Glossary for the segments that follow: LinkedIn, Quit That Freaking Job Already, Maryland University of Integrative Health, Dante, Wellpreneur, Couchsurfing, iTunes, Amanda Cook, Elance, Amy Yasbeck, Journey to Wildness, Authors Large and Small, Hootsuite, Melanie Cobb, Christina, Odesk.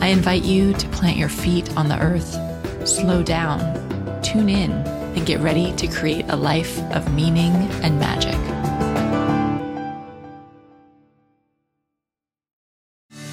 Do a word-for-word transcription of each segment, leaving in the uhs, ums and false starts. I invite you to plant your feet on the earth, slow down, tune in, and get ready to create a life of meaning and magic.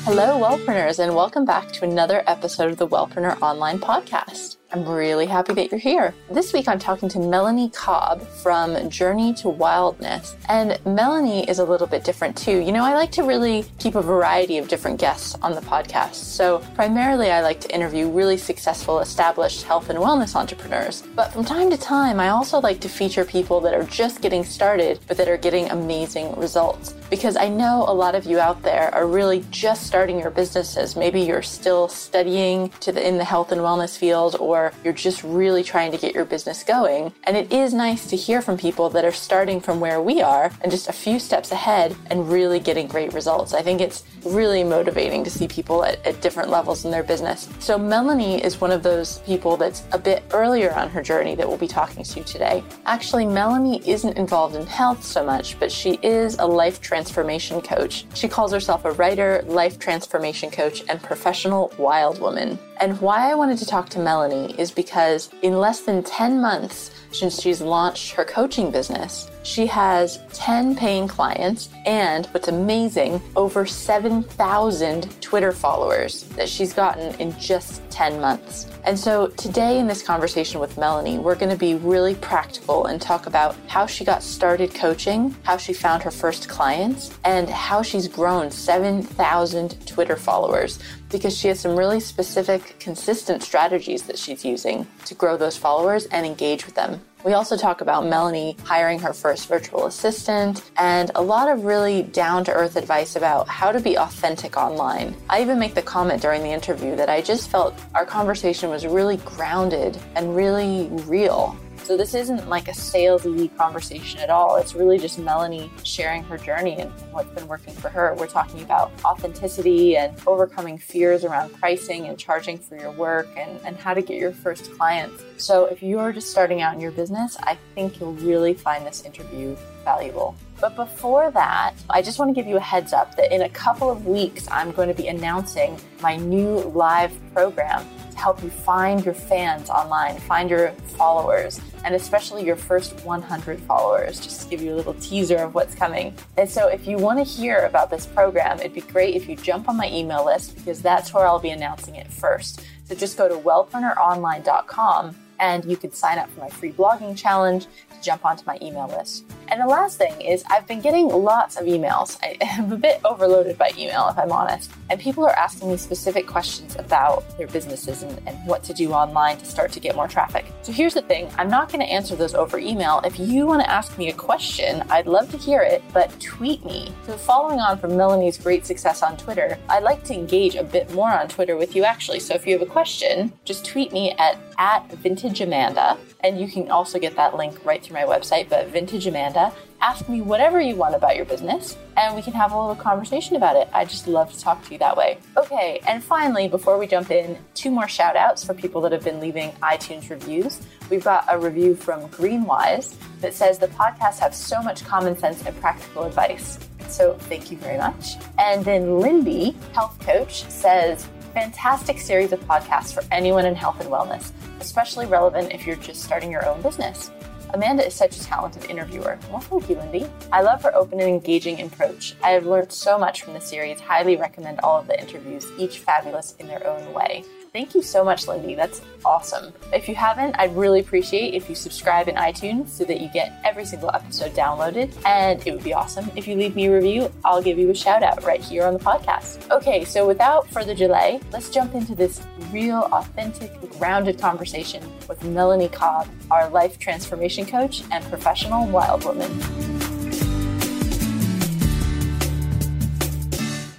Hello, Wellpreneurs, and welcome back to another episode of the Wellpreneur Online Podcast. I'm really happy that you're here. This week, I'm talking to Melanie Cobb from Journey to Wildness. And Melanie is a little bit different too. You know, I like to really keep a variety of different guests on the podcast. So primarily, I like to interview really successful, established health and wellness entrepreneurs. But from time to time, I also like to feature people that are just getting started, but that are getting amazing results. Because I know a lot of you out there are really just starting your businesses. Maybe you're still studying to the, in the health and wellness field, or you're just really trying to get your business going. And it is nice to hear from people that are starting from where we are and just a few steps ahead and really getting great results. I think it's really motivating to see people at, at different levels in their business. So Melanie is one of those people that's a bit earlier on her journey that we'll be talking to today. Actually, Melanie isn't involved in health so much, but she is a life transformation coach. She calls herself a writer, life transformation coach, and professional wild woman. And why I wanted to talk to Melanie is because in less than ten months since she's launched her coaching business, she has ten paying clients and, what's amazing, over seven thousand Twitter followers that she's gotten in just ten months. And so today in this conversation with Melanie, we're going to be really practical and talk about how she got started coaching, how she found her first clients, and how she's grown seven thousand Twitter followers, because she has some really specific, consistent strategies that she's using to grow those followers and engage with them. We also talk about Melanie hiring her first virtual assistant and a lot of really down-to-earth advice about how to be authentic online. I even make the comment during the interview that I just felt our conversation was really grounded and really real. So this isn't like a salesy conversation at all. It's really just Melanie sharing her journey and what's been working for her. We're talking about authenticity and overcoming fears around pricing and charging for your work, and, and how to get your first clients. So if you're just starting out in your business, I think you'll really find this interview valuable. But before that, I just want to give you a heads up that in a couple of weeks, I'm going to be announcing my new live program to help you find your fans online, find your followers, and especially your first one hundred followers, just to give you a little teaser of what's coming. And so if you want to hear about this program, it'd be great if you jump on my email list, because that's where I'll be announcing it first. So just go to wellpreneur online dot com and you can sign up for my free blogging challenge to jump onto my email list. And the last thing is, I've been getting lots of emails. I am a bit overloaded by email, if I'm honest. And people are asking me specific questions about their businesses and, and what to do online to start to get more traffic. So here's the thing. I'm not going to answer those over email. If you want to ask me a question, I'd love to hear it, but tweet me. So following on from Melanie's great success on Twitter, I'd like to engage a bit more on Twitter with you, actually. So if you have a question, just tweet me at, at vintageamanda. And you can also get that link right through my website, but Vintage Amanda. Ask me whatever you want about your business, and we can have a little conversation about it. I just love to talk to you that way. Okay, and finally, before we jump in, two more shout outs for people that have been leaving iTunes reviews. We've got a review from Greenwise that says the podcasts have so much common sense and practical advice. So thank you very much. And then Lindy, health coach, says, fantastic series of podcasts for anyone in health and wellness, especially relevant if you're just starting your own business. Amanda is such a talented interviewer. Well, thank you, Lindy. I love her open and engaging approach. I have learned so much from the series. Highly recommend all of the interviews, each fabulous in their own way. Thank you so much, Lindy. That's awesome. If you haven't, I'd really appreciate if you subscribe in iTunes so that you get every single episode downloaded. And it would be awesome if you leave me a review. I'll give you a shout out right here on the podcast. Okay, so without further delay, let's jump into this real, authentic, grounded conversation with Melanie Cobb, our life transformation coach and professional wild woman.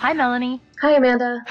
Hi, Melanie. Hi, Amanda.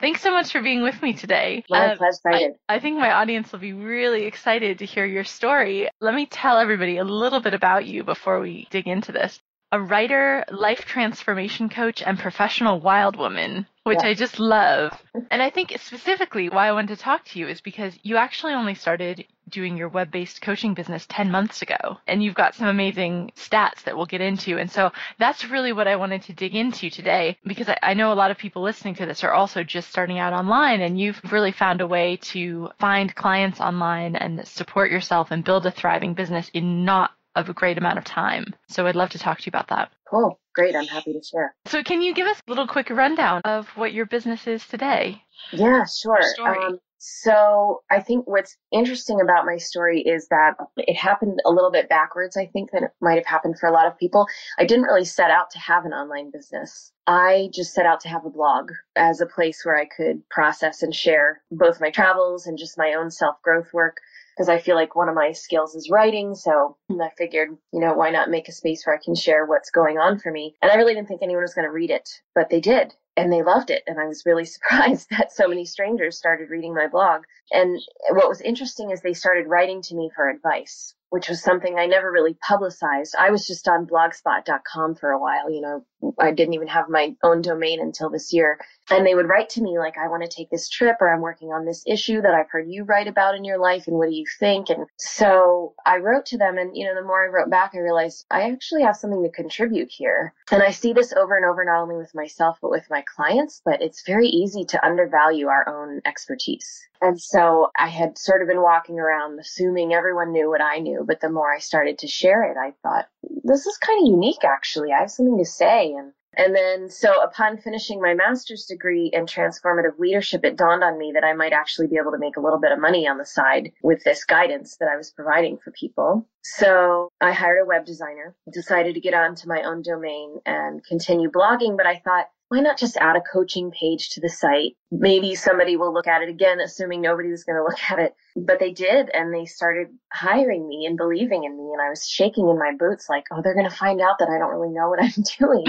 Thanks so much for being with me today. My um, pleasure. I, I think my audience will be really excited to hear your story. Let me tell everybody a little bit about you before we dig into this. A writer, life transformation coach, and professional wild woman, which yeah. I just love. And I think specifically why I wanted to talk to you is because you actually only started doing your web-based coaching business ten months ago, and you've got some amazing stats that we'll get into. And so that's really what I wanted to dig into today, because I, I know a lot of people listening to this are also just starting out online, and you've really found a way to find clients online and support yourself and build a thriving business in not of a great amount of time. So I'd love to talk to you about that. Cool. Great. I'm happy to share. So can you give us a little quick rundown of what your business is today? Yeah, sure. Um, so I think what's interesting about my story is that it happened a little bit backwards, I think, than it might have happened for a lot of people. I didn't really set out to have an online business. I just set out to have a blog as a place where I could process and share both my travels and just my own self-growth work, because I feel like one of my skills is writing. So I figured, you know, why not make a space where I can share what's going on for me? And I really didn't think anyone was going to read it, but they did. And they loved it. And I was really surprised that so many strangers started reading my blog. And what was interesting is they started writing to me for advice, which was something I never really publicized. I was just on blogspot dot com for a while. You know, I didn't even have my own domain until this year. And they would write to me like, I want to take this trip, or I'm working on this issue that I've heard you write about in your life, and what do you think? And so I wrote to them, and, you know, the more I wrote back, I realized I actually have something to contribute here. And I see this over and over, not only with myself, but with my clients, but it's very easy to undervalue our own expertise. And so I had sort of been walking around assuming everyone knew what I knew, but the more I started to share it, I thought, this is kind of unique, actually. I have something to say. And and then so upon finishing my master's degree in transformative leadership, it dawned on me that I might actually be able to make a little bit of money on the side with this guidance that I was providing for people. So I hired a web designer, decided to get onto my own domain and continue blogging, but I thought, why not just add a coaching page to the site? Maybe somebody will look at it again, assuming nobody was going to look at it. But they did, and they started hiring me and believing in me. And I was shaking in my boots like, oh, they're going to find out that I don't really know what I'm doing.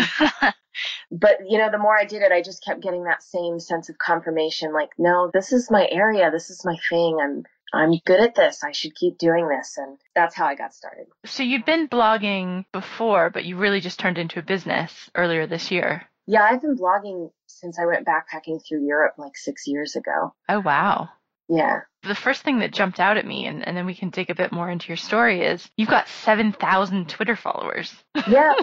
But, you know, the more I did it, I just kept getting that same sense of confirmation. Like, no, this is my area. This is my thing. I'm I'm good at this. I should keep doing this. And that's how I got started. So you'd been blogging before, but you really just turned into a business earlier this year. Yeah, I've been blogging since I went backpacking through Europe like six years ago. Oh, wow. Yeah. The first thing that jumped out at me, and, and then we can dig a bit more into your story, is you've got seven thousand Twitter followers. Yeah.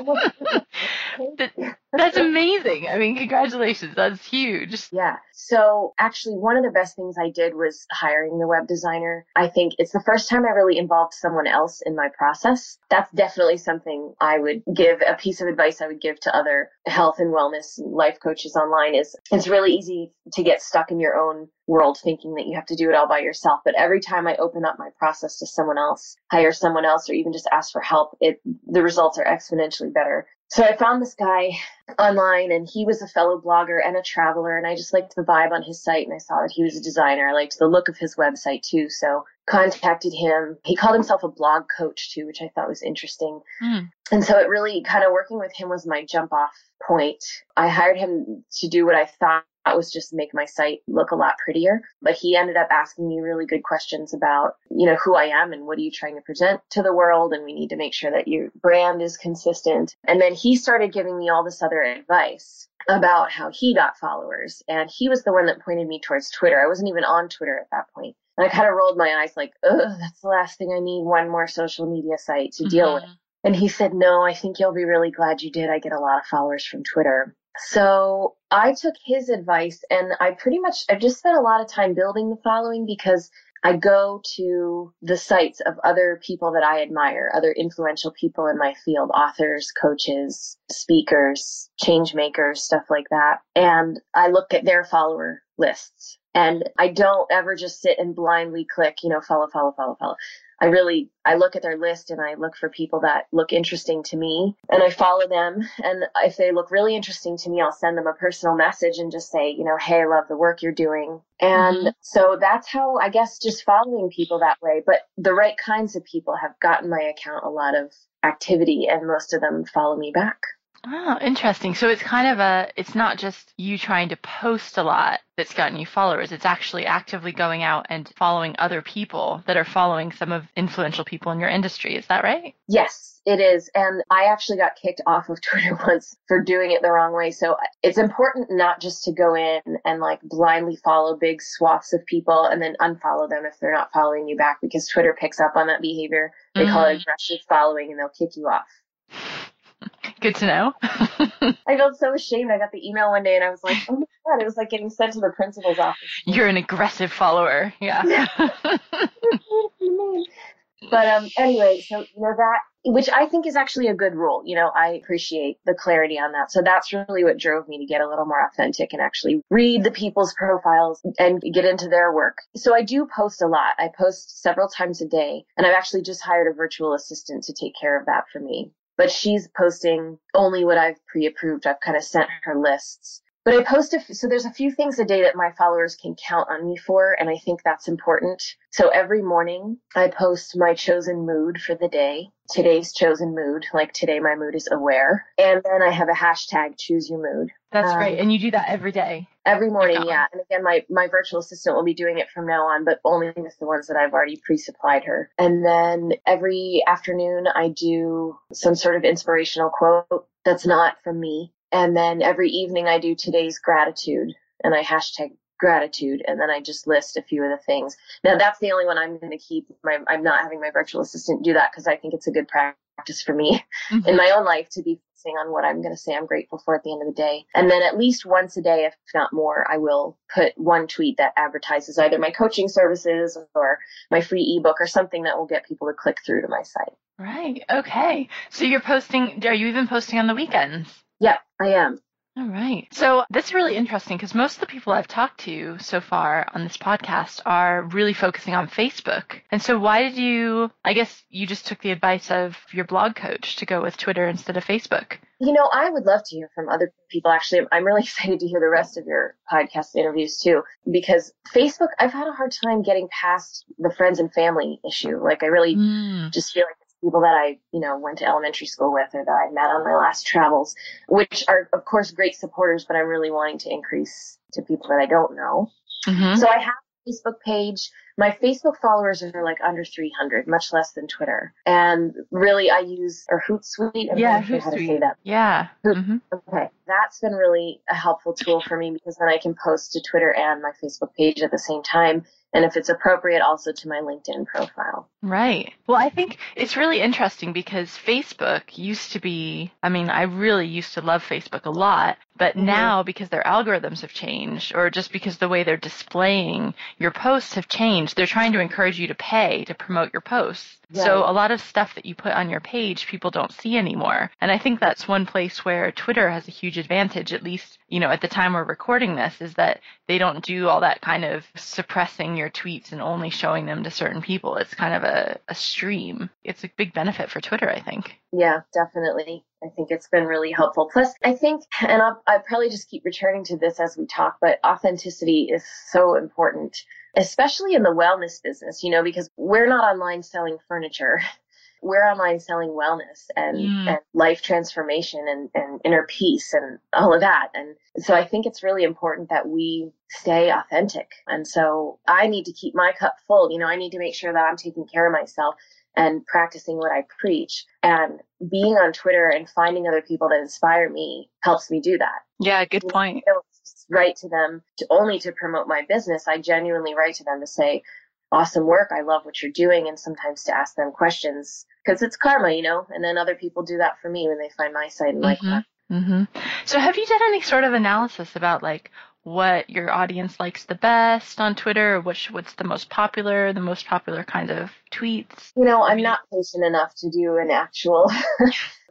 that, that's amazing. I mean, congratulations. That's huge. Yeah. So actually, one of the best things I did was hiring the web designer. I think it's the first time I really involved someone else in my process. That's definitely something I would give, a piece of advice I would give to other health and wellness and life coaches online is it's really easy to get stuck in your own world thinking that you have to do it all by yourself. But every time I open up my process to someone else, hire someone else, or even just ask for help, it the results are exponentially better. So I found this guy online, and he was a fellow blogger and a traveler, and I just liked the vibe on his site, and I saw that he was a designer. I liked the look of his website too, so contacted him. He called himself a blog coach too, which I thought was interesting. Mm. And so it really kind of working with him was my jump off point. I hired him to do what I thought That was just make my site look a lot prettier. But he ended up asking me really good questions about, you know, who I am and what are you trying to present to the world? And we need to make sure that your brand is consistent. And then he started giving me all this other advice about how he got followers. And he was the one that pointed me towards Twitter. I wasn't even on Twitter at that point. And I kind of rolled my eyes like, oh, that's the last thing I need, one more social media site to mm-hmm. deal with. And he said, no, I think you'll be really glad you did. I get a lot of followers from Twitter. So I took his advice, and I pretty much, I've just spent a lot of time building the following because I go to the sites of other people that I admire, other influential people in my field, authors, coaches, speakers, change makers, stuff like that. And I look at their follower lists, and I don't ever just sit and blindly click, you know, follow, follow, follow, follow. I really, I look at their list, and I look for people that look interesting to me, and I follow them. And if they look really interesting to me, I'll send them a personal message and just say, you know, hey, I love the work you're doing. And mm-hmm. so that's how, I guess, just following people that way. But the right kinds of people have gotten my account a lot of activity, and most of them follow me back. Oh, interesting. So it's kind of a, it's not just you trying to post a lot that's gotten you followers. It's actually actively going out and following other people that are following some of influential people in your industry. Is that right? Yes, it is. And I actually got kicked off of Twitter once for doing it the wrong way. So it's important not just to go in and like blindly follow big swaths of people and then unfollow them if they're not following you back, because Twitter picks up on that behavior. They mm-hmm. call it aggressive following and they'll kick you off. Good to know. I felt so ashamed. I got the email one day and I was like, oh my God, it was like getting sent to the principal's office. You're an aggressive follower. Yeah. But um, anyway, so, you know, that, which I think is actually a good rule. You know, I appreciate the clarity on that. So that's really what drove me to get a little more authentic and actually read the people's profiles and get into their work. So I do post a lot. I post several times a day, and I've actually just hired a virtual assistant to take care of that for me. But she's posting only what I've pre-approved. I've kind of sent her lists. But I post, a f- so there's a few things a day that my followers can count on me for, and I think that's important. So every morning, I post my chosen mood for the day, today's chosen mood, like today my mood is aware. And then I have a hashtag, choose your mood. That's um, great. And you do that every day? Every morning, oh. yeah. And again, my, my virtual assistant will be doing it from now on, but only with the ones that I've already pre-supplied her. And then every afternoon, I do some sort of inspirational quote that's not from me. And then every evening I do today's gratitude, and I hashtag gratitude, and then I just list a few of the things. Now, that's the only one I'm going to keep. My, I'm not having my virtual assistant do that because I think it's a good practice for me mm-hmm. in my own life to be focusing on what I'm going to say I'm grateful for at the end of the day. And then at least once a day, if not more, I will put one tweet that advertises either my coaching services or my free ebook or something that will get people to click through to my site. Right. Okay. So you're posting, are you even posting on the weekends? Yeah, I am. All right. So that's really interesting because most of the people I've talked to so far on this podcast are really focusing on Facebook. And so why did you, I guess you just took the advice of your blog coach to go with Twitter instead of Facebook? You know, I would love to hear from other people. Actually, I'm really excited to hear the rest of your podcast interviews too, because Facebook, I've had a hard time getting past the friends and family issue. Like I really mm. just feel like people that I, you know, went to elementary school with or that I met on my last travels, which are, of course, great supporters, but I'm really wanting to increase to people that I don't know. Mm-hmm. So I have a Facebook page. My Facebook followers are like under three hundred, much less than Twitter. And really, I use or Hootsuite. I'm yeah, not sure Hootsuite. How to say that. Yeah. Mm-hmm. Okay. That's been really a helpful tool for me because then I can post to Twitter and my Facebook page at the same time. And if it's appropriate, also to my LinkedIn profile. Right. Well, I think it's really interesting because Facebook used to be, I mean, I really used to love Facebook a lot, but mm-hmm. now because their algorithms have changed or just because the way they're displaying your posts have changed, they're trying to encourage you to pay to promote your posts. Right. So a lot of stuff that you put on your page, people don't see anymore. And I think that's one place where Twitter has a huge advantage, at least, you know, at the time we're recording this, is that they don't do all that kind of suppressing your tweets and only showing them to certain people. It's kind of a, a stream. It's a big benefit for Twitter, I think. Yeah, definitely. I think it's been really helpful. Plus, I think, and I'll, I'll probably just keep returning to this as we talk, but authenticity is so important, especially in the wellness business, you know, because we're not online selling furniture. We're online selling wellness and, mm. and life transformation and, and inner peace and all of that. And so I think it's really important that we stay authentic. And so I need to keep my cup full. You know, I need to make sure that I'm taking care of myself and practicing what I preach. And being on Twitter and finding other people that inspire me helps me do that. Yeah, good point. I don't write to them to only to promote my business. I genuinely write to them to say, awesome work. I love what you're doing. And sometimes to ask them questions because it's karma, you know, and then other people do that for me when they find my site and mm-hmm. like that. Mm-hmm. So have you done any sort of analysis about like what your audience likes the best on Twitter? Or which, what's the most popular, the most popular kind of tweets? You know, I'm not patient enough to do an actual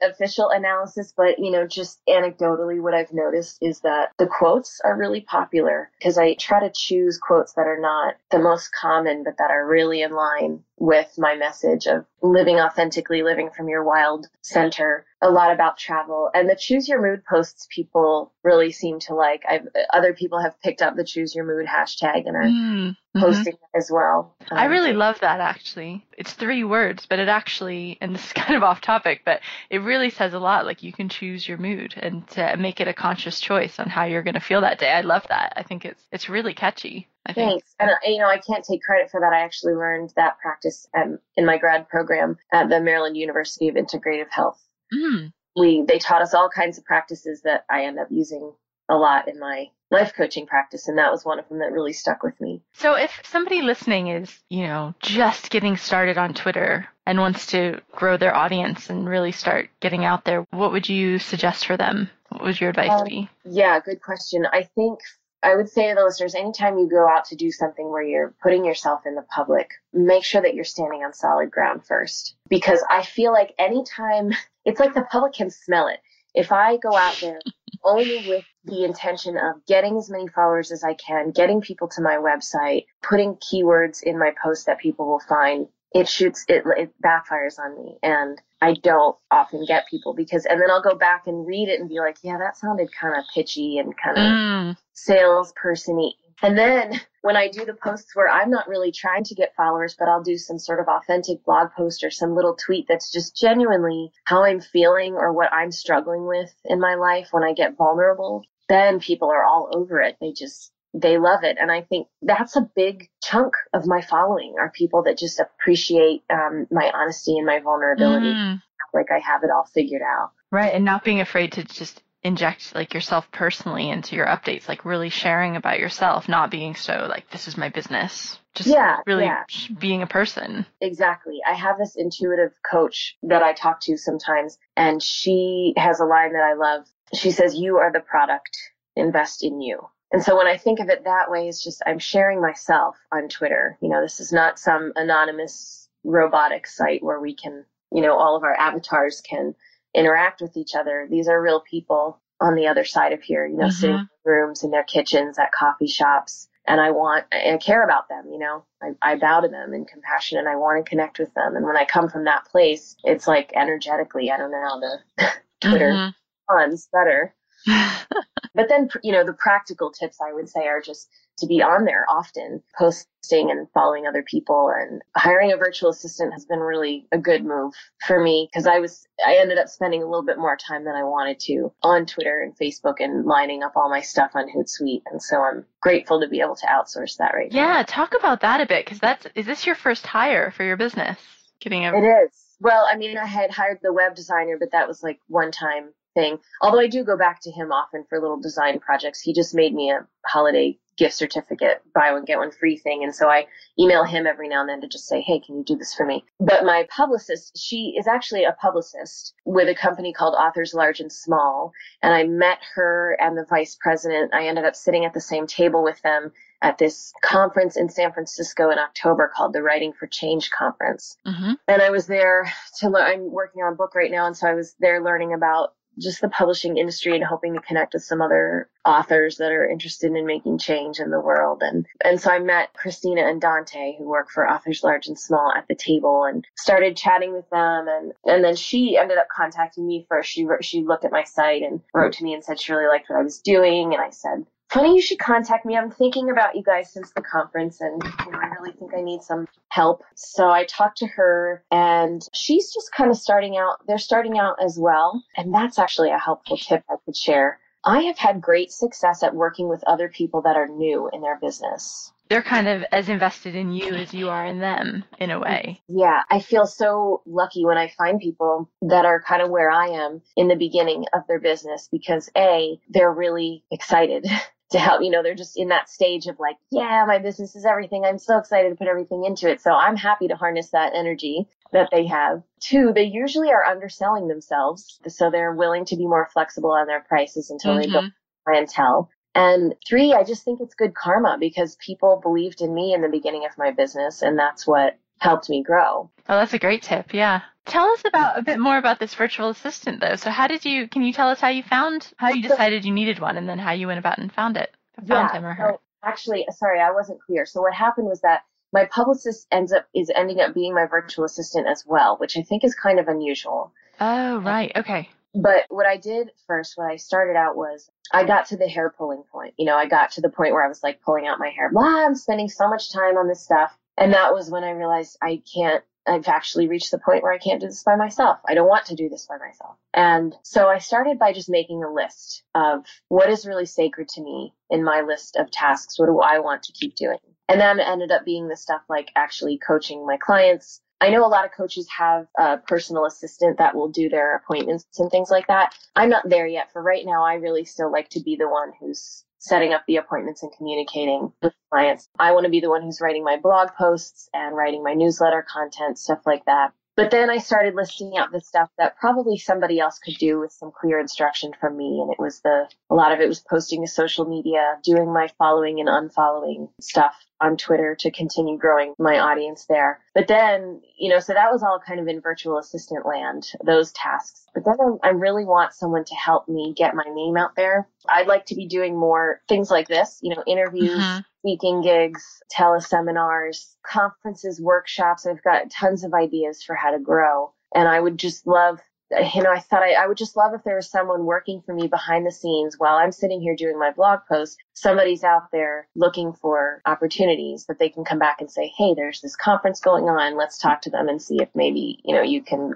official analysis, but, you know, just anecdotally, what I've noticed is that the quotes are really popular because I try to choose quotes that are not the most common, but that are really in line with my message of living authentically, living from your wild center, a lot about travel. And the choose your mood posts people really seem to like. I've, other people have picked up the choose your mood hashtag and are mm. posting mm-hmm. as well. Um, I really love that, actually. It's three words, but it actually, and this is kind of off topic, but it really says a lot. Like, you can choose your mood and to make it a conscious choice on how you're going to feel that day. I love that. I think it's it's really catchy. I Thanks. Think. And, you know, I can't take credit for that. I actually learned that practice um, in my grad program at the Maryland University of Integrative Health. Mm. We They taught us all kinds of practices that I end up using a lot in my life coaching practice, and that was one of them that really stuck with me. So if somebody listening is, you know, just getting started on Twitter and wants to grow their audience and really start getting out there, what would you suggest for them? What would your advice um, be? Yeah, good question. I think I would say to the listeners, anytime you go out to do something where you're putting yourself in the public, make sure that you're standing on solid ground first, because I feel like anytime, it's like the public can smell it. If I go out there only with the intention of getting as many followers as I can, getting people to my website, putting keywords in my posts that people will find, it shoots, it, it backfires on me. And I don't often get people because, and then I'll go back and read it and be like, yeah, that sounded kind of pitchy and kind of mm. salesperson-y. And then when I do the posts where I'm not really trying to get followers, but I'll do some sort of authentic blog post or some little tweet that's just genuinely how I'm feeling or what I'm struggling with in my life, when I get vulnerable, then people are all over it. They just, they love it. And I think that's a big chunk of my following are people that just appreciate um, my honesty and my vulnerability. Mm. Like I have it all figured out. Right. And not being afraid to just inject like yourself personally into your updates, like really sharing about yourself, not being so like, this is my business, just yeah, really yeah. being a person. Exactly. I have this intuitive coach that I talk to sometimes, and she has a line that I love. She says, you are the product, invest in you. And so when I think of it that way, it's just, I'm sharing myself on Twitter. You know, this is not some anonymous robotic site where we can, you know, all of our avatars can interact with each other. These are real people on the other side of here, you know, mm-hmm. sitting in rooms, in their kitchens, at coffee shops. And I want, I care about them, you know, I, I bow to them in compassion and I want to connect with them. And when I come from that place, it's like energetically, I don't know, the Twitter mm-hmm. fun's better. But then, you know, the practical tips I would say are just to be on there often, posting and following other people, and hiring a virtual assistant has been really a good move for me because I was, I ended up spending a little bit more time than I wanted to on Twitter and Facebook and lining up all my stuff on Hootsuite. And so I'm grateful to be able to outsource that right yeah, now. Yeah. Talk about that a bit. Cause that's, is this your first hire for your business? Getting a- It is. Well, I mean, I had hired the web designer, but that was like one time thing. Although I do go back to him often for little design projects. He just made me a holiday gift certificate, buy one, get one free thing. And so I email him every now and then to just say, hey, can you do this for me? But my publicist, she is actually a publicist with a company called Authors Large and Small. And I met her and the vice president. I ended up sitting at the same table with them at this conference in San Francisco in October called the Writing for Change Conference. Mm-hmm. And I was there to learn. I'm working on a book right now. And so I was there learning about just the publishing industry and hoping to connect with some other authors that are interested in making change in the world. And and so I met Christina and Dante, who work for Authors Large and Small, at the table and started chatting with them. And, and then she ended up contacting me first. She, she looked at my site and wrote to me and said she really liked what I was doing. And I said, funny, you should contact me. I'm thinking about you guys since the conference, and you know, I really think I need some help. So I talked to her, and she's just kind of starting out. They're starting out as well. And that's actually a helpful tip I could share. I have had great success at working with other people that are new in their business. They're kind of as invested in you as you are in them, in a way. Yeah, I feel so lucky when I find people that are kind of where I am in the beginning of their business, because A, they're really excited to help. You know, they're just in that stage of like, yeah, my business is everything. I'm so excited to put everything into it. So I'm happy to harness that energy that they have. Two, they usually are underselling themselves. So they're willing to be more flexible on their prices until mm-hmm. they build clientele. And three, I just think it's good karma because people believed in me in the beginning of my business, and that's what helped me grow. Oh, that's a great tip. Yeah. Tell us about a bit more about this virtual assistant, though. So how did you, can you tell us how you found, how you decided you needed one, and then how you went about and found it? Found yeah, him or her. So actually, sorry, I wasn't clear. So what happened was that my publicist ends up, is ending up being my virtual assistant as well, which I think is kind of unusual. Oh, right. Okay. But what I did first, when I started out, was I got to the hair pulling point. You know, I got to the point where I was like pulling out my hair. Blah, I'm spending so much time on this stuff. And that was when I realized I can't, I've actually reached the point where I can't do this by myself. I don't want to do this by myself. And so I started by just making a list of what is really sacred to me in my list of tasks. What do I want to keep doing? And then it ended up being the stuff like actually coaching my clients. I know a lot of coaches have a personal assistant that will do their appointments and things like that. I'm not there yet. For right now, I really still like to be the one who's setting up the appointments and communicating with clients. I want to be the one who's writing my blog posts and writing my newsletter content, stuff like that. But then I started listing out the stuff that probably somebody else could do with some clear instruction from me. And it was the, a lot of it was posting to social media, doing my following and unfollowing stuff on Twitter to continue growing my audience there. But then, you know, so that was all kind of in virtual assistant land, those tasks. But then I really want someone to help me get my name out there. I'd like to be doing more things like this, you know, interviews, mm-hmm. speaking gigs, teleseminars, conferences, workshops. I've got tons of ideas for how to grow. And I would just love, you know, I thought I, I would just love if there was someone working for me behind the scenes while I'm sitting here doing my blog post. Somebody's out there looking for opportunities that they can come back and say, hey, there's this conference going on. Let's talk to them and see if maybe, you know, you can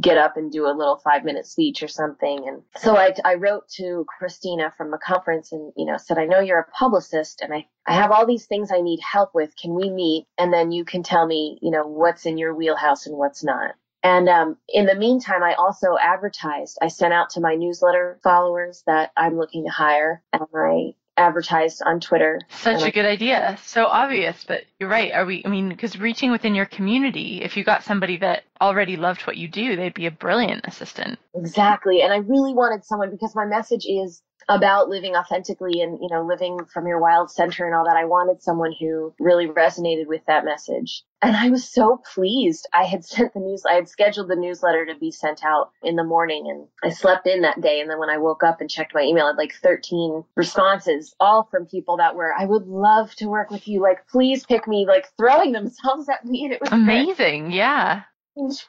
get up and do a little five minute speech or something. And so I, I wrote to Christina from the conference and, you know, said, I know you're a publicist and I, I have all these things I need help with. Can we meet? And then you can tell me, you know, what's in your wheelhouse and what's not. And um, in the meantime, I also advertised. I sent out to my newsletter followers that I'm looking to hire, and I advertised on Twitter. Such a I- good idea. So obvious, but you're right. Are we? I mean, because reaching within your community, if you got somebody that already loved what you do, they'd be a brilliant assistant. Exactly. And I really wanted someone, because my message is about living authentically and, you know, living from your wild center and all that. I wanted someone who really resonated with that message. And I was so pleased. I had sent the news, I had scheduled the newsletter to be sent out in the morning, and I slept in that day. And then when I woke up and checked my email, I had like thirteen responses, all from people that were, I would love to work with you. Like, please pick me, like throwing themselves at me. And it was amazing. Great. Yeah.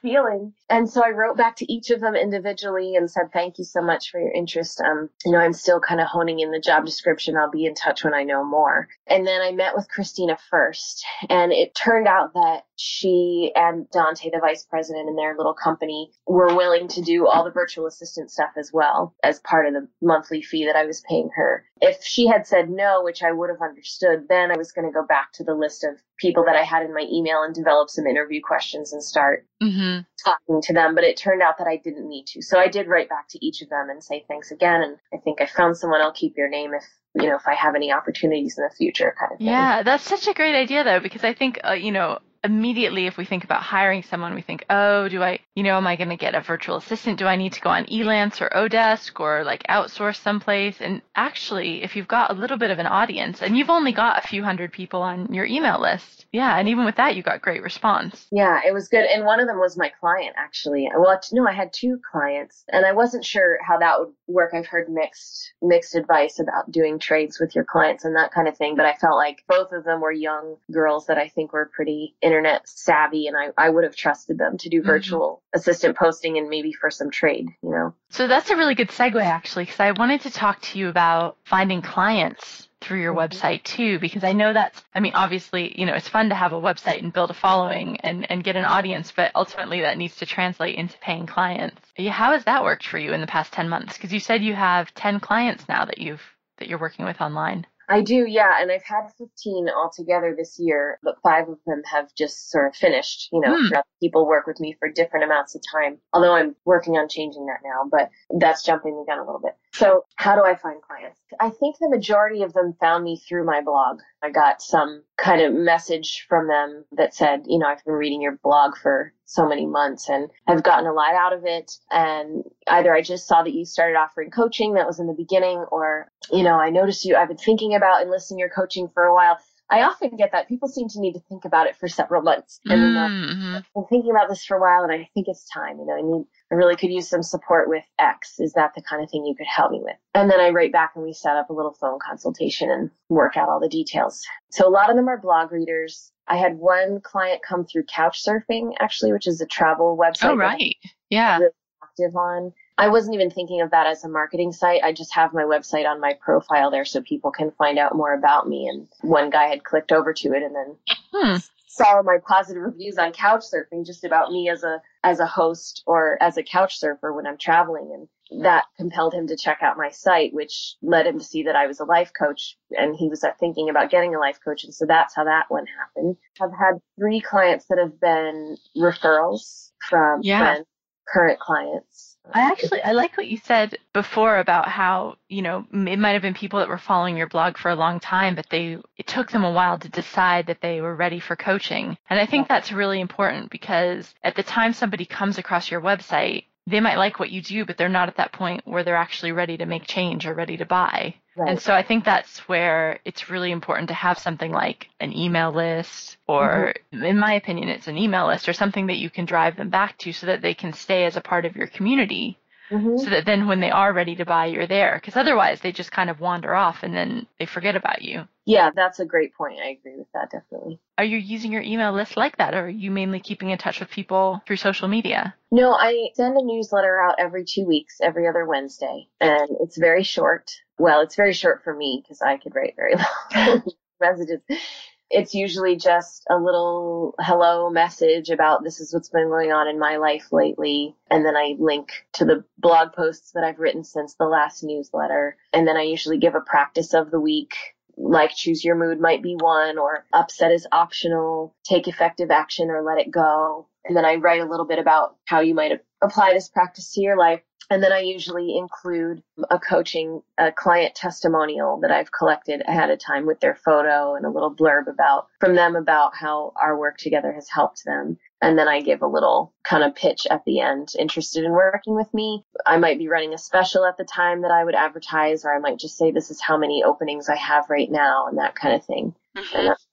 Feeling. And so I wrote back to each of them individually and said, thank you so much for your interest. Um, you know, I'm still kind of honing in the job description. I'll be in touch when I know more. And then I met with Christina first. And it turned out that she and Dante, the vice president in their little company, were willing to do all the virtual assistant stuff as well as part of the monthly fee that I was paying her. If she had said no, which I would have understood, then I was going to go back to the list of people that I had in my email and develop some interview questions and start mm-hmm. talking to them. But it turned out that I didn't need to. So I did write back to each of them and say, thanks again. And I think I found someone. I'll keep your name if, you know, if I have any opportunities in the future kind of thing. Yeah, that's such a great idea, though, because I think, uh, you know, immediately, if we think about hiring someone, we think, oh, do I, you know, am I going to get a virtual assistant? Do I need to go on Elance or Odesk or like outsource someplace? And actually, if you've got a little bit of an audience and you've only got a few hundred people on your email list, yeah, and even with that, you got great response. Yeah, it was good. And one of them was my client, actually. Well, no, I had two clients and I wasn't sure how that would work. I've heard mixed, mixed advice about doing trades with your clients and that kind of thing. But I felt like both of them were young girls that I think were pretty interesting, internet savvy, and I, I would have trusted them to do virtual mm-hmm. assistant posting and maybe for some trade, you know. So that's a really good segue, actually, because I wanted to talk to you about finding clients through your mm-hmm. website too, because I know that's, I mean, obviously, you know, it's fun to have a website and build a following and, and get an audience, but ultimately that needs to translate into paying clients. How has that worked for you in the past ten months? Because you said you have ten clients now that you've, that you're working with online. I do, yeah. And I've had fifteen altogether this year, but five of them have just sort of finished, you know, hmm. people work with me for different amounts of time, although I'm working on changing that now, but that's jumping the gun a little bit. So how do I find clients? I think the majority of them found me through my blog. I got some kind of message from them that said, you know, I've been reading your blog for so many months and I've gotten a lot out of it. And either I just saw that you started offering coaching, that was in the beginning, or, you know, I noticed you, I've been thinking about enlisting your coaching for a while. I often get that. People seem to need to think about it for several months. And mm-hmm. I've been thinking about this for a while and I think it's time, you know, I need, I really could use some support with X. Is that the kind of thing you could help me with? And then I write back and we set up a little phone consultation and work out all the details. So a lot of them are blog readers. I had one client come through Couchsurfing, actually, which is a travel website. Oh, right. Yeah. Really active on. I wasn't even thinking of that as a marketing site. I just have my website on my profile there so people can find out more about me. And one guy had clicked over to it and then hmm. saw my positive reviews on Couchsurfing, just about me as a as a host or as a couch surfer when I'm traveling. And that compelled him to check out my site, which led him to see that I was a life coach. And he was thinking about getting a life coach. And so that's how that one happened. I've had three clients that have been referrals from yeah. friends, current clients. I actually, I like what you said before about how, you know, it might have been people that were following your blog for a long time, but they, it took them a while to decide that they were ready for coaching. And I think that's really important because at the time somebody comes across your website, they might like what you do, but they're not at that point where they're actually ready to make change or ready to buy. Right. And so I think that's where it's really important to have something like an email list or, mm-hmm. in my opinion, it's an email list or something that you can drive them back to so that they can stay as a part of your community. Mm-hmm. So that then when they are ready to buy, you're there. Because otherwise, they just kind of wander off and then they forget about you. Yeah, that's a great point. I agree with that, definitely. Are you using your email list like that? Or are you mainly keeping in touch with people through social media? No, I send a newsletter out every two weeks, every other Wednesday. And it's very short. Well, it's very short for me because I could write very long messages. It's usually just a little hello message about this is what's been going on in my life lately. And then I link to the blog posts that I've written since the last newsletter. And then I usually give a practice of the week, like choose your mood might be one, or upset is optional, take effective action or let it go. And then I write a little bit about how you might apply this practice to your life. And then I usually include a coaching, a client testimonial that I've collected ahead of time with their photo and a little blurb about from them about how our work together has helped them. And then I give a little kind of pitch at the end, interested in working with me. I might be running a special at the time that I would advertise, or I might just say, this is how many openings I have right now and that kind of thing. Mm-hmm. And that's,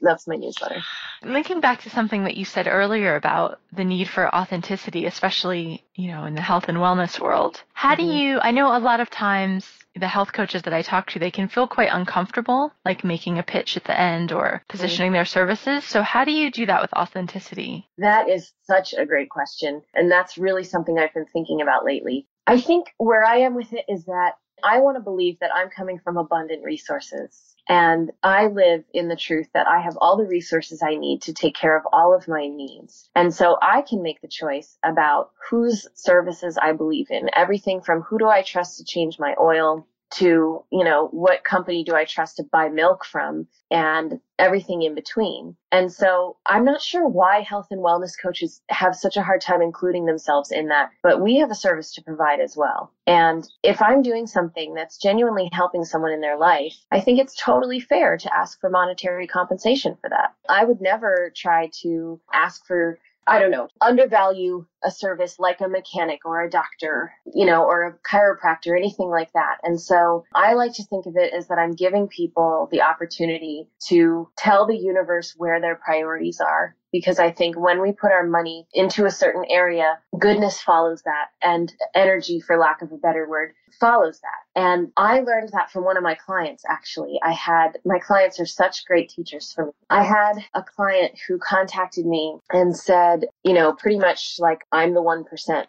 that's my newsletter. Linking back to something that you said earlier about the need for authenticity, especially, you know, in the health and wellness world, how mm-hmm. do you, I know a lot of times the health coaches that I talk to, they can feel quite uncomfortable, like making a pitch at the end or positioning mm-hmm. their services. So how do you do that with authenticity? That is such a great question. And that's really something I've been thinking about lately. I think where I am with it is that I want to believe that I'm coming from abundant resources. And I live in the truth that I have all the resources I need to take care of all of my needs. And so I can make the choice about whose services I believe in, everything from who do I trust to change my oil to, you know, what company do I trust to buy milk from and everything in between. And so I'm not sure why health and wellness coaches have such a hard time including themselves in that, but we have a service to provide as well. And if I'm doing something that's genuinely helping someone in their life, I think it's totally fair to ask for monetary compensation for that. I would never try to ask for, I don't know, undervalue a service like a mechanic or a doctor, you know, or a chiropractor, anything like that. And so I like to think of it as that I'm giving people the opportunity to tell the universe where their priorities are, because I think when we put our money into a certain area, goodness follows that and energy, for lack of a better word, follows that. And I learned that from one of my clients, actually. I had, my clients are such great teachers for me. I had a client who contacted me and said, you know, pretty much like, I'm the one percent.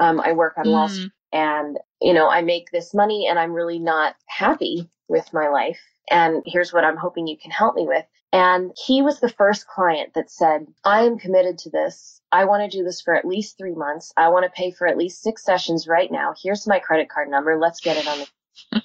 Um, I work on mm. Wall Street and, you know, I make this money and I'm really not happy with my life. And here's what I'm hoping you can help me with. And he was the first client that said, I am committed to this. I want to do this for at least three months. I want to pay for at least six sessions right now. Here's my credit card number. Let's get it on the...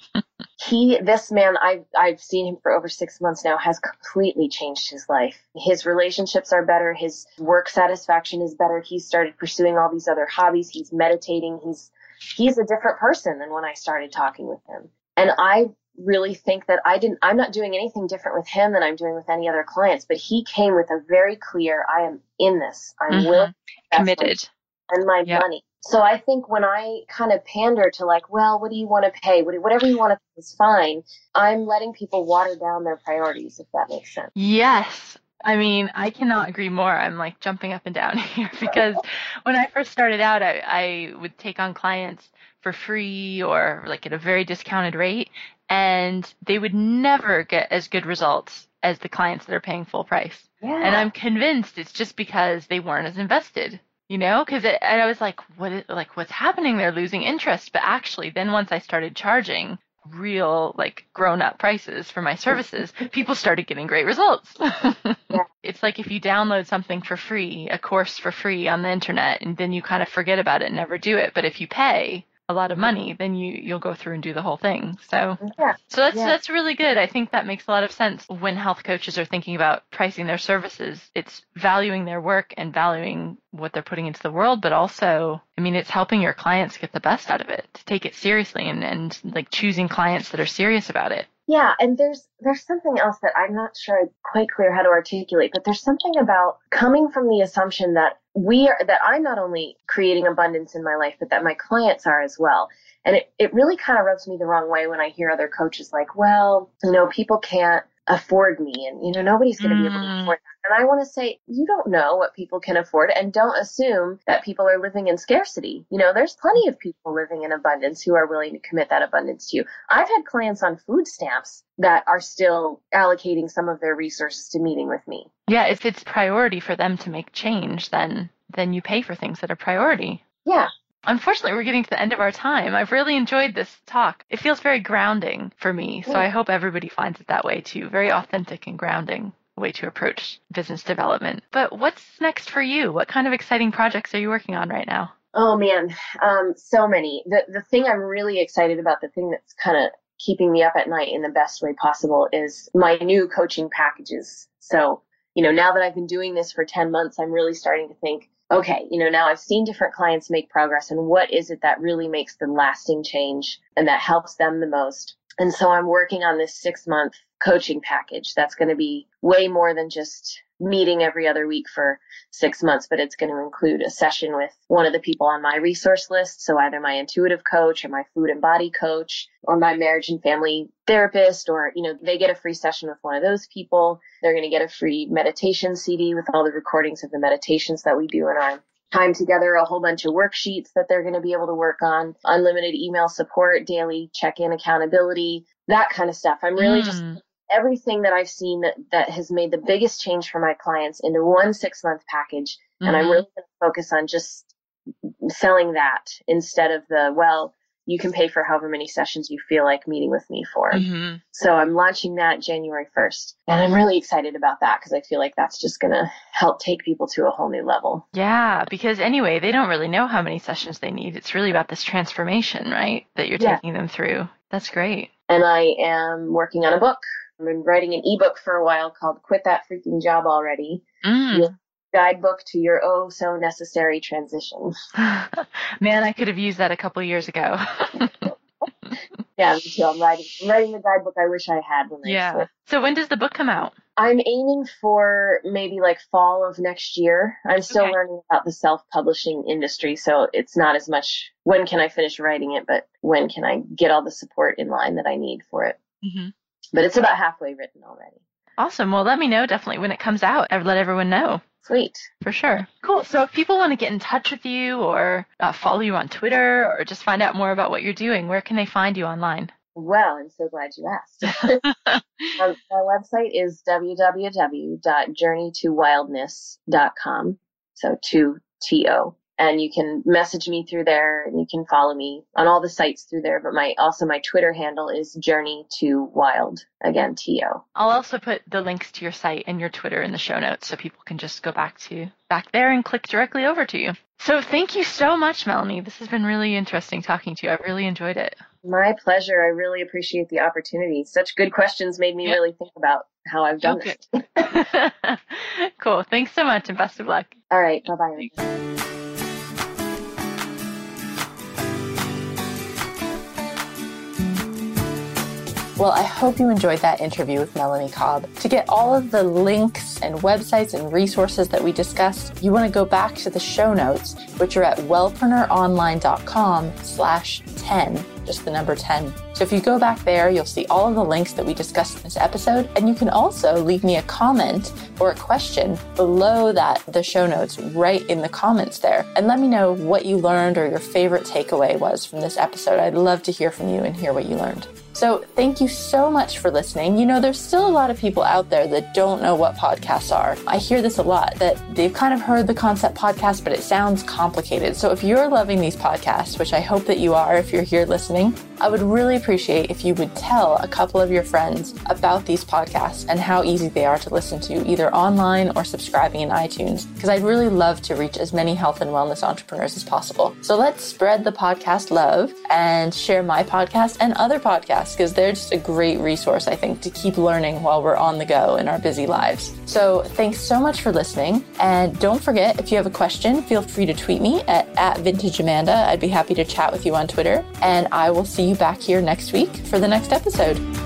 He, this man, I've, I've seen him for over six months now, has completely changed his life. His relationships are better. His work satisfaction is better. He's started pursuing all these other hobbies. He's meditating. He's, he's a different person than when I started talking with him. And I really think that I didn't, I'm not doing anything different with him than I'm doing with any other clients, but he came with a very clear, I am in this. I'm mm-hmm. willing, committed, and my yep. money. So I think when I kind of pander to like, well, what do you want to pay? Whatever you want to pay is fine. I'm letting people water down their priorities, if that makes sense. Yes. I mean, I cannot agree more. I'm like jumping up and down here because when I first started out, I, I would take on clients for free or like at a very discounted rate, and they would never get as good results as the clients that are paying full price. Yeah. And I'm convinced it's just because they weren't as invested. you know, because I was like, what is, like, what's happening? They're losing interest. But actually, then once I started charging real, like, grown-up prices for my services, people started getting great results. Yeah. It's like if you download something for free, a course for free on the internet, and then you kind of forget about it and never do it. But if you pay a lot of money, then you, you'll go through and do the whole thing. So, yeah. so that's, yeah. that's really good. I think that makes a lot of sense when health coaches are thinking about pricing their services. It's valuing their work and valuing what they're putting into the world, but also, I mean, it's helping your clients get the best out of it, to take it seriously and, and like choosing clients that are serious about it. Yeah. And there's, there's something else that I'm not sure I'm quite clear how to articulate, but there's something about coming from the assumption that we are, that I'm not only creating abundance in my life, but that my clients are as well. And it, it really kind of rubs me the wrong way when I hear other coaches like, well, you know, people can't afford me and, you know, nobody's going to mm. be able to afford that. And I want to say, you don't know what people can afford, and don't assume that people are living in scarcity. You know, there's plenty of people living in abundance who are willing to commit that abundance to you. I've had clients on food stamps that are still allocating some of their resources to meeting with me. Yeah. If it's priority for them to make change, then, then you pay for things that are priority. Yeah. Unfortunately, we're getting to the end of our time. I've really enjoyed this talk. It feels very grounding for me. So I hope everybody finds it that way too. Very authentic and grounding way to approach business development. But what's next for you? What kind of exciting projects are you working on right now? Oh man, um, so many. The the thing I'm really excited about, the thing that's kind of keeping me up at night in the best way possible, is my new coaching packages. So, you know, now that I've been doing this for ten months, I'm really starting to think, okay, you know, now I've seen different clients make progress, and what is it that really makes the lasting change and that helps them the most? And so I'm working on this six month coaching package that's going to be way more than just meeting every other week for six months, but it's going to include a session with one of the people on my resource list. So either my intuitive coach or my food and body coach or my marriage and family therapist, or, you know, they get a free session with one of those people. They're going to get a free meditation C D with all the recordings of the meditations that we do in our time together, a whole bunch of worksheets that they're going to be able to work on, unlimited email support, daily check-in accountability, that kind of stuff. I'm really mm. just everything that I've seen that, that has made the biggest change for my clients into one six month package. Mm-hmm. And I'm really going to focus on just selling that instead of the, well, you can pay for however many sessions you feel like meeting with me for. Mm-hmm. So I'm launching that January first. And I'm really excited about that because I feel like that's just going to help take people to a whole new level. Yeah, because anyway, they don't really know how many sessions they need. It's really about this transformation, right, that you're yeah. taking them through. That's great. And I am working on a book. I've been writing an ebook for a while called Quit That Freaking Job Already. Mm. Your guidebook to your oh so necessary transition. Man, I could have used that a couple of years ago. Yeah, me too. I'm writing, I'm writing the guidebook I wish I had when I yeah. started. So when does the book come out? I'm aiming for maybe like fall of next year. I'm still okay. learning about the self-publishing industry, so it's not as much when can I finish writing it, but when can I get all the support in line that I need for it. Mm-hmm. But it's about halfway written already. Awesome. Well, let me know definitely when it comes out. I've let everyone know. Sweet. For sure. Cool. So if people want to get in touch with you or uh, follow you on Twitter or just find out more about what you're doing, where can they find you online? Well, I'm so glad you asked. um, my website is w w w dot journey to wildness dot com. So two T-O. And you can message me through there, and you can follow me on all the sites through there. But my also my Twitter handle is Journey to Wild, again, T O. I'll also put the links to your site and your Twitter in the show notes so people can just go back to back there and click directly over to you. So thank you so much, Melanie. This has been really interesting talking to you. I've really enjoyed it. My pleasure. I really appreciate the opportunity. Such good questions made me yeah. really think about how I've done okay. this. Cool. Thanks so much, and best of luck. All right. Bye-bye. Thanks. Well, I hope you enjoyed that interview with Melanie Cobb. To get all of the links and websites and resources that we discussed, you want to go back to the show notes, which are at wellpreneuronline dot com slash ten, just the number ten. So if you go back there, you'll see all of the links that we discussed in this episode. And you can also leave me a comment or a question below that, the show notes, right in the comments there. And let me know what you learned or your favorite takeaway was from this episode. I'd love to hear from you and hear what you learned. So thank you so much for listening. You know, there's still a lot of people out there that don't know what podcasts are. I hear this a lot, that they've kind of heard the concept podcast, but it sounds complicated. So if you're loving these podcasts, which I hope that you are if you're here listening, I would really appreciate if you would tell a couple of your friends about these podcasts and how easy they are to listen to, either online or subscribing in iTunes, because I'd really love to reach as many health and wellness entrepreneurs as possible. So let's spread the podcast love and share my podcast and other podcasts, because they're just a great resource, I think, to keep learning while we're on the go in our busy lives. So thanks so much for listening. And don't forget, if you have a question, feel free to tweet me at, at VintageAmanda. I'd be happy to chat with you on Twitter. And I will see you back here next week for the next episode.